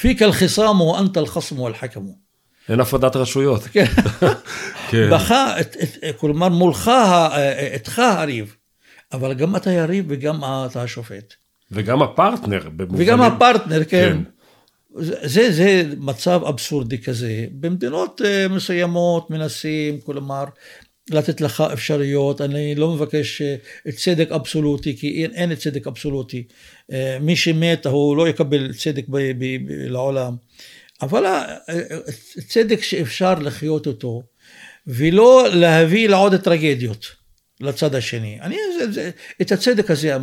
פיק אל-חיסאם ואנט אל-חסם ואל-חכם. אין הפרדת רשויות. כלומר, מולך, אתך הריב, אבל גם אתה יריב וגם אתה השופט. וגם הפרטנר. וגם הפרטנר, כן. זה מצב אבסורדי כזה. במדינות מסוימות מנסים, כלומר, לתת לך אפשריות, אני לא מבקש צדק אבסולוטי, כי אין צדק אבסולוטי, מי שמת הוא לא יקבל צדק לעולם, אבל הצדק שאפשר לחיות אותו, ולא להביא לעוד טרגדיות לצד השני, אני את הצדק הזה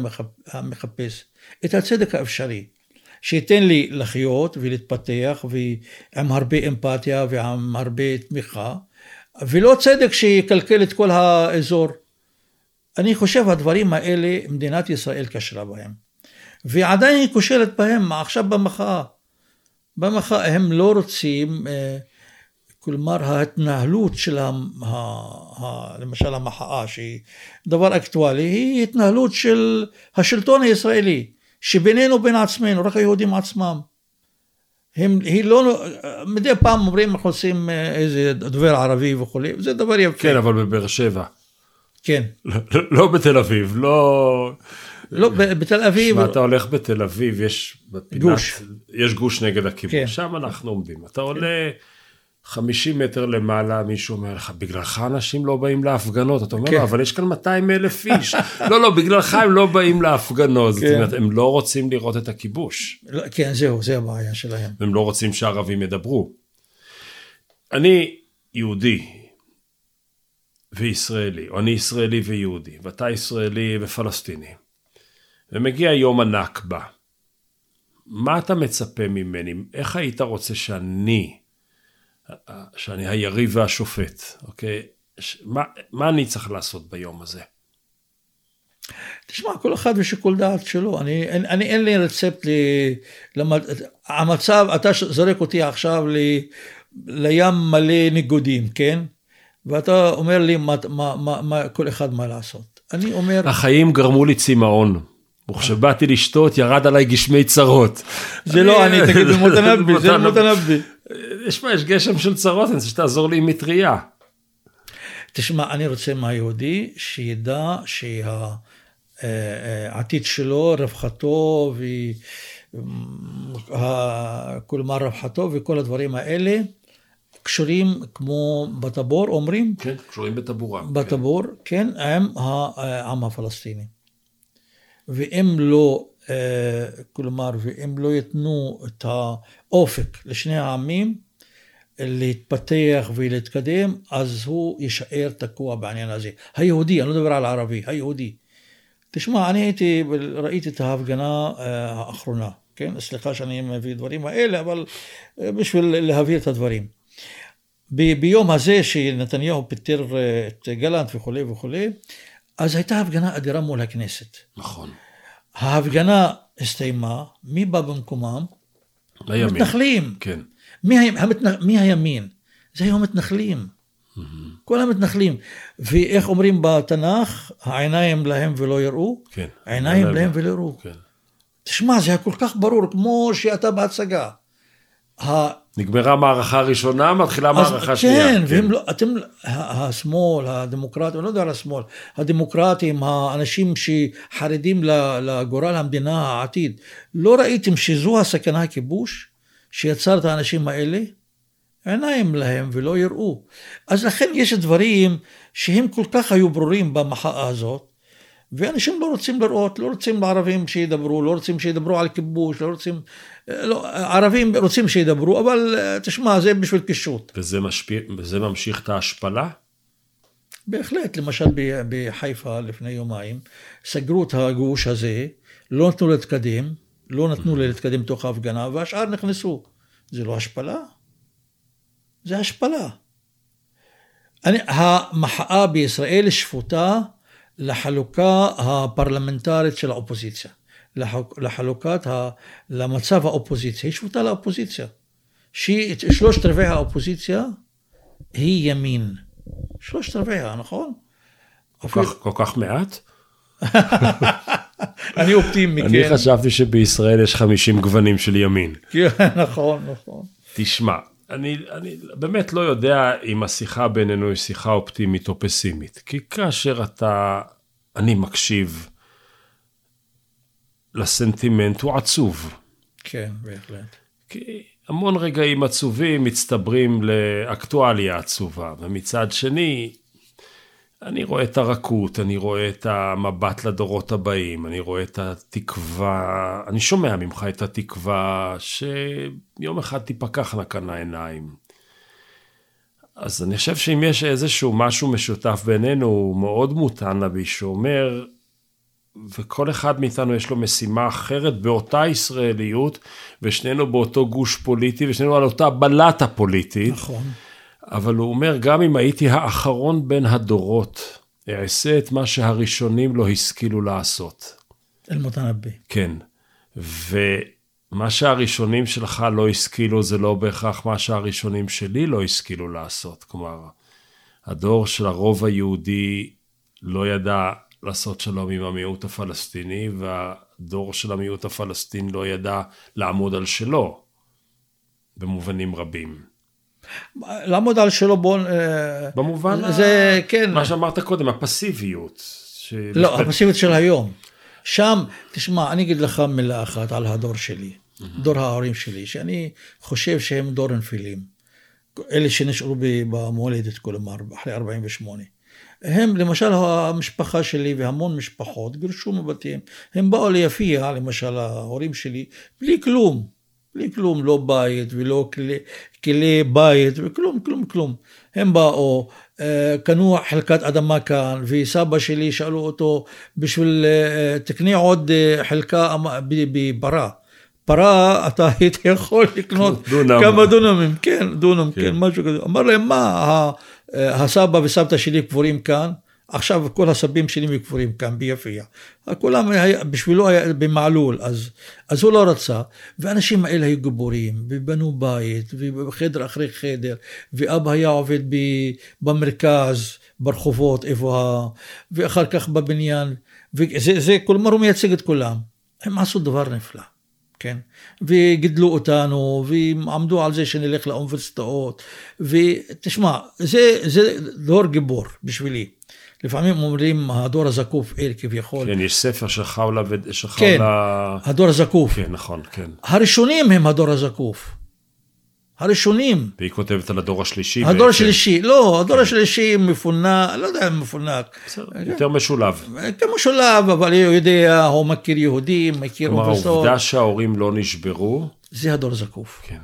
המחפש, את הצדק האפשרי, שייתן לי לחיות ולהתפתח, ועם הרבה אמפתיה ועם הרבה תמיכה, ולא צדק שיקלקל את כל האזור. אני חושב הדברים האלה מדינת ישראל קשרה בהם, ועדיין היא כושלת בהם עכשיו במחאה. במחאה הם לא רוצים, כלומר ההתנהלות של למשל המחאה שהיא דבר אקטואלי, היא התנהלות של השלטון הישראלי, שבינינו בין עצמנו, רק היהודים עצמם. היא לא, מדי פעם אומרים, אנחנו עושים איזה דובר ערבי וכו', זה דבר יפה. כן, אבל בבאר שבע. כן. לא בתל אביב, לא... לא, בתל אביב... שמע, אתה הולך בתל אביב, יש... גוש. יש גוש נגד הכיבוש, שם אנחנו עומדים. אתה עולה 50 מטר למעלה, מישהו אומר לך, בגללך אנשים לא באים להפגנות. אתה אומר, אבל יש כאן 200,000 איש. לא, בגללך הם לא באים להפגנות. זאת אומרת, הם לא רוצים לראות את הכיבוש. כן, זהו, זה הבעיה שלהם. הם לא רוצים שהערבים ידברו. אני יהודי וישראלי, או אני ישראלי ויהודי, ואתה ישראלי ופלסטיני. ומגיע יום הנכבה. מה אתה מצפה ממני? איך היית רוצה שאני היריב והשופט, אוקיי? מה אני צריך לעשות ביום הזה? תשמע, כל אחד ושכל דעת שלו, אני אין לי רצפט, המצב, אתה זורק אותי עכשיו לים מלא ניגודים, כן? ואתה אומר לי מה כל אחד מה לעשות. אני אומר... החיים גרמו לי צמאון. וכשבאתי לשתות, ירד עליי גשמי צרות. זה לא אני, תגיד, זה אל-מותנבי, זה אל-מותנבי. תשמע, יש גשם של צרות, אני רוצה שתעזור לי עם מטריה. תשמע, אני רוצה מהיהודי שידע שהעתיד שלו, רווחתו, כלומר רווחתו וכל הדברים האלה, קשורים כמו בטבור, אומרים? כן, קשורים בטבורה. בטבור, כן, עם העם הפלסטיני. ואם לא, כלומר, ואם לא יתנו את האופק לשני העמים להתפתח ולהתקדם, אז הוא יישאר תקוע בעניין הזה. היהודי, אני לא מדבר על הערבי, היהודי. תשמע, ראיתי את ההפגנה האחרונה, כן? סליחה שאני מביא דברים האלה, אבל בשביל להביא את הדברים. ביום הזה שנתניהו פיטר את גלנט וכו' וכו', אז הייתה הפגנה אדירה מול הכנסת. נכון. ההפגנה הסתיימה, מי בא במקומם? הימין. מתנחלים. כן. מי הימין? זה היום מתנחלים. כל המתנחלים. ואיך אומרים בתנ"ך, העיניים להם ולא יראו? כן. העיניים להם ולא יראו. כן. תשמע, זה היה כל כך ברור, כמו שאתה בהצגה. נגמרה מערכה הראשונה, מתחילה מערכה שנייה. כן, והם לא, אתם, השמאל, הדמוקרטים, אני לא יודע על השמאל, הדמוקרטים, האנשים שחרדים לגורל המדינה העתיד, לא ראיתם שזו הסכנה הכיבוש, שיצר את האנשים האלה? עיניים להם ולא יראו. אז לכן יש דברים שהם כל כך היו ברורים במחאה הזאת, ואנשים לא רוצים לראות, לא רוצים ערבים שידברו, לא רוצים שידברו על כיבוש, לא רוצים, לא, ערבים רוצים שידברו, אבל תשמע, זה בשביל קישוט. וזה ממשיך את ההשפלה? בהחלט, למשל בחיפה לפני יומיים, סגרו את הגוש הזה, לא נתנו להתקדם, לא נתנו להתקדם תוך ההפגנה, והשאר נכנסו. זה לא השפלה? זה השפלה. המחאה בישראל שפוטה, לחלוקה הפרלמנטרית של האופוזיציה, למצב האופוזיציה, היא שפוטה לאופוזיציה, שלושת רבעי האופוזיציה היא ימין, שלושת רבעיה, נכון? כל כך מעט? אני אופטימי, כן. אני חשבתי שבישראל יש 50 גוונים של ימין. כן, נכון, נכון. תשמע, אני באמת לא יודע אם השיחה בינינו היא שיחה אופטימית או פסימית, כי כאשר אני מקשיב לסנטימנט, הוא עצוב. כן, בהחלט. כי המון רגעים עצובים מצטברים לאקטואליה עצובה, ומצד שני, אני רואה את הרכות, אני רואה את המבט לדורות הבאים, אני רואה את התקווה, אני שומע ממך את התקווה שיום אחד תיפקחנה כאן העיניים. אז אני חושב שאם יש איזשהו משהו משותף בינינו, הוא מאוד מותנבי שאומר, וכל אחד מאיתנו יש לו משימה אחרת באותה ישראליות, ושנינו באותו גוש פוליטי, ושנינו על אותה בלטה פוליטית. נכון. אבל הוא אומר, גם אם הייתי האחרון בין הדורות, אעשה את מה שהראשונים לא השכילו לעשות. אל-מותנבי. כן. ומה שהראשונים שלך לא השכילו, זה לא בהכרח מה שהראשונים שלי לא השכילו לעשות. כלומר, הדור של הרוב היהודי לא ידע לעשות שלום עם המיעוט הפלסטיני, והדור של המיעוט הפלסטיני לא ידע לעמוד על שלו, במובנים רבים. לעמוד על שלו, בוא... במובן, זה, כן. מה שאמרת קודם, הפסיביות. לא, הפסיביות של היום. שם, תשמע, אני אגיד לך מילה אחת על הדור שלי, דור ההורים שלי, שאני חושב שהם דור נפילים. אלה שנשארו במולדת, כלומר, אחרי 48. הם, למשל, המשפחה שלי והמון משפחות, גרשו מבתים, הם באו ליפיע, למשל, ההורים שלי, בלי כלום. בלי כלום, לא בית ולא כלי בית וכלום, כלום, כלום. הם באו, קנו חלקת אדמה כאן, וסבא שלי שאלו אותו, בשביל תקני עוד חלקה בפרה. פרה, אתה היית יכול לקנות כמה דונמים, כן, דונם, כן, משהו כזה. אמר להם, מה, הסבא וסבתא שלי קבורים כאן? עכשיו כל הסבים שלי מקבורים כאן ביפיע. כולם בשבילו היה במעלול, אז הוא לא רצה. ואנשים האלה היו גיבורים, ובנו בית, ובחדר אחרי חדר, ואבא היה עובד במרכז, ברחובות, ואחר כך בבניין. וזה, כלומר, הוא מייצג את כולם. הם עשו דבר נפלא. כן, וגידלו אותנו, ועמדו על זה שנלך לאוניברסיטאות, ותשמע, זה דור גיבור בשבילי. לפעמים אומרים, הדור הזקוף, אל כביכול. כן, יש ספר שחאולה... כן, הדור הזקוף. כן, נכון, כן. הראשונים הם הדור הזקוף. הראשונים. והיא כותבת על הדור השלישי. הדור השלישי, לא, הדור השלישי מפונק, לא יודע אם מפונק. יותר משולב. יותר משולב, אבל הוא יודע, הוא מכיר יהודים, מכיר אוניברסיטאות. כלומר, העובדה שההורים לא נשברו. זה הדור הזקוף. כן.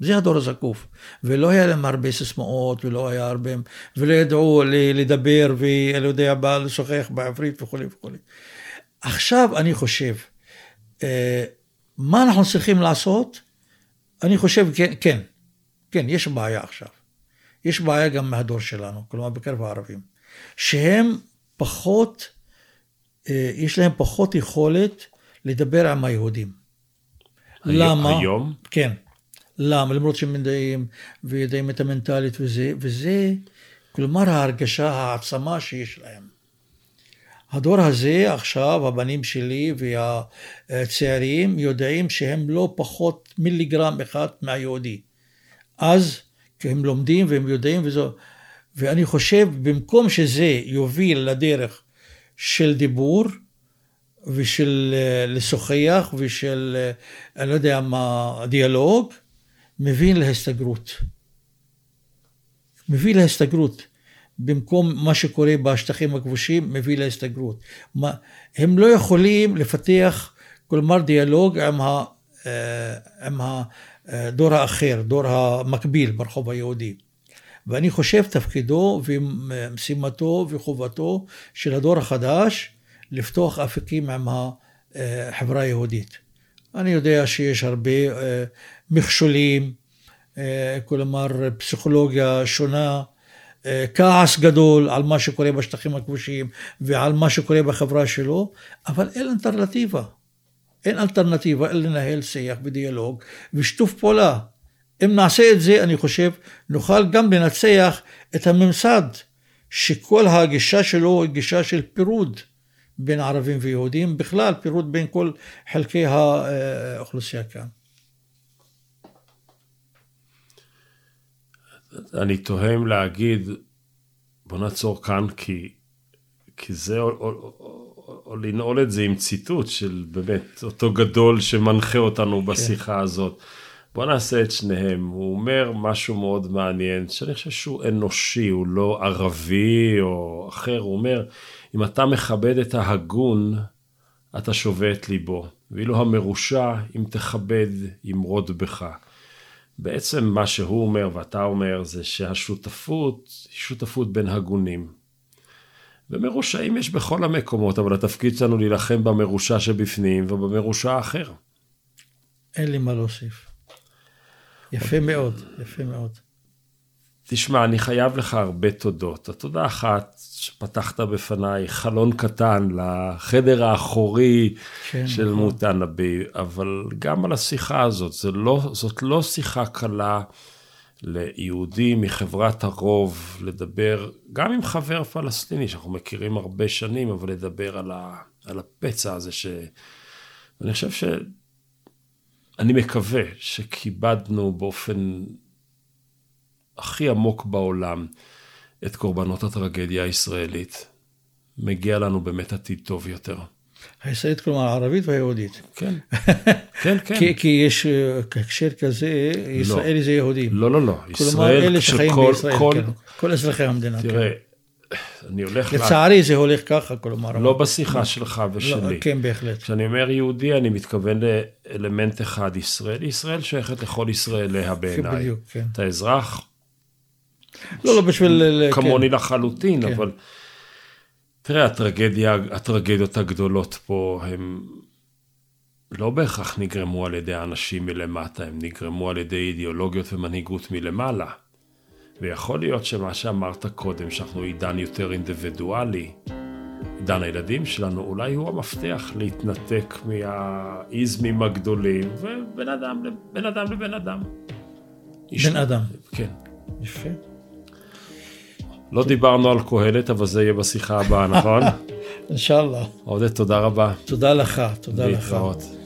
זה הדור הזקוף, ולא היה להם הרבה סיסמאות, ולא היה הרבה, ולא ידעו לדבר, ולא יודע, לשוחח בעברית וכו' וכו'. עכשיו אני חושב, מה אנחנו צריכים לעשות? אני חושב, כן, יש בעיה עכשיו. יש בעיה גם מהדור שלנו, כלומר בקרב הערבים, שהם פחות, יש להם פחות יכולת לדבר עם היהודים. למה? היום? כן. למה? למרות שהם מדעים, וידעים את המנטלית וזה, כלומר ההרגשה, העצמה שיש להם. הדור הזה עכשיו, הבנים שלי והצעירים, יודעים שהם לא פחות מיליגרם אחד מהיהודי. אז, כי הם לומדים והם יודעים וזהו. ואני חושב, במקום שזה יוביל לדרך של דיבור, ושל לשוחח, ושל, אני לא יודע מה, דיאלוג, מבין להסתגרות. מביא להסתגרות. במקום מה שקורה בשטחים הכבושים, מביא להסתגרות. הם לא יכולים לפתח, כלומר, דיאלוג עם הדור האחר, דור המקביל ברחוב היהודי. ואני חושב תפקידו ומשימתו וחובתו של הדור החדש, לפתוח אפיקים עם החברה היהודית. אני יודע שיש הרבה מכשולים, כלומר פסיכולוגיה שונה, כעס גדול על מה שקורה בשטחים הכבושים ועל מה שקורה בחברה שלו, אבל אין אלטרנטיבה. אין אלטרנטיבה, אין לנהל שיח בדיאלוג ושיתוף פעולה. אם נעשה את זה, אני חושב, נוכל גם לנצח את הממסד, שכל הגישה שלו היא גישה של פירוד. בין ערבים ויהודים, בכלל פירוד בין כל חלקי האוכלוסייה כאן. אני תוהה אם להגיד, בוא נעצור כאן, כי זה, או לנעול את זה עם ציטוט של באמת אותו גדול שמנחה אותנו בשיחה הזאת. בוא נעשה את שניהם. הוא אומר משהו מאוד מעניין, שאני חושב שהוא אנושי, הוא לא ערבי או אחר. הוא אומר, אם אתה מכבד את ההגון, אתה שווה את ליבו. ואילו המרושע, אם תכבד, ימרוד בך. בעצם מה שהוא אומר ואתה אומר, זה שהשותפות היא שותפות בין הגונים. ומרושעים יש בכל המקומות, אבל התפקיד שלנו להילחם במרושע שבפנים ובמרושע האחר. אין לי מה להוסיף. יפה מאוד, יפה מאוד. תשמע, אני חייב לך הרבה תודות. התודה אחת שפתחת בפניי, חלון קטן לחדר האחורי כן, של נכון. מותנבי, אבל גם על השיחה הזאת, זאת לא שיחה קלה ליהודי מחברת הרוב, לדבר גם עם חבר פלסטיני, שאנחנו מכירים הרבה שנים, אבל לדבר על הפצע הזה אני חושב אני מקווה שכיבדנו באופן הכי עמוק בעולם את קורבנות הטרגדיה הישראלית. מגיע לנו באמת עתיד טוב יותר. הישראלית, כלומר, הערבית והיהודית. כן. כן, כן. כי יש הקשר כזה, ישראלי זה יהודים. לא, לא, לא. כלומר, אלה שחיים בישראל, כל אזרחי המדינה. תראה, אני הולך... לצערי זה הולך ככה, כלומר... לא בשיחה שלך ושלי. כן, בהחלט. כשאני אומר יהודי, אני מתכוון לאלמנט אחד, ישראל. ישראל שייכת לכל ישראליה בעיניי. בדיוק, כן. את האזרח... לא, לא בשביל... כמוני לחלוטין, אבל... תראה, הטרגדיות הגדולות פה, הם לא בהכרח נגרמו על ידי האנשים מלמטה, הם נגרמו על ידי אידיאולוגיות ומנהיגות מלמעלה. ויכול להיות שמה שאמרת קודם, שאנחנו עידן יותר אינדיבידואלי, עידן הילדים שלנו, אולי הוא המפתח להתנתק מהאיזמים הגדולים, ובין אדם לבין אדם. בין אדם. כן. יפה. לא דיברנו על קהלת, אבל זה יהיה בשיחה הבאה, נכון? אינשאללה. עודה, תודה רבה. תודה לך, תודה לך. להתראות.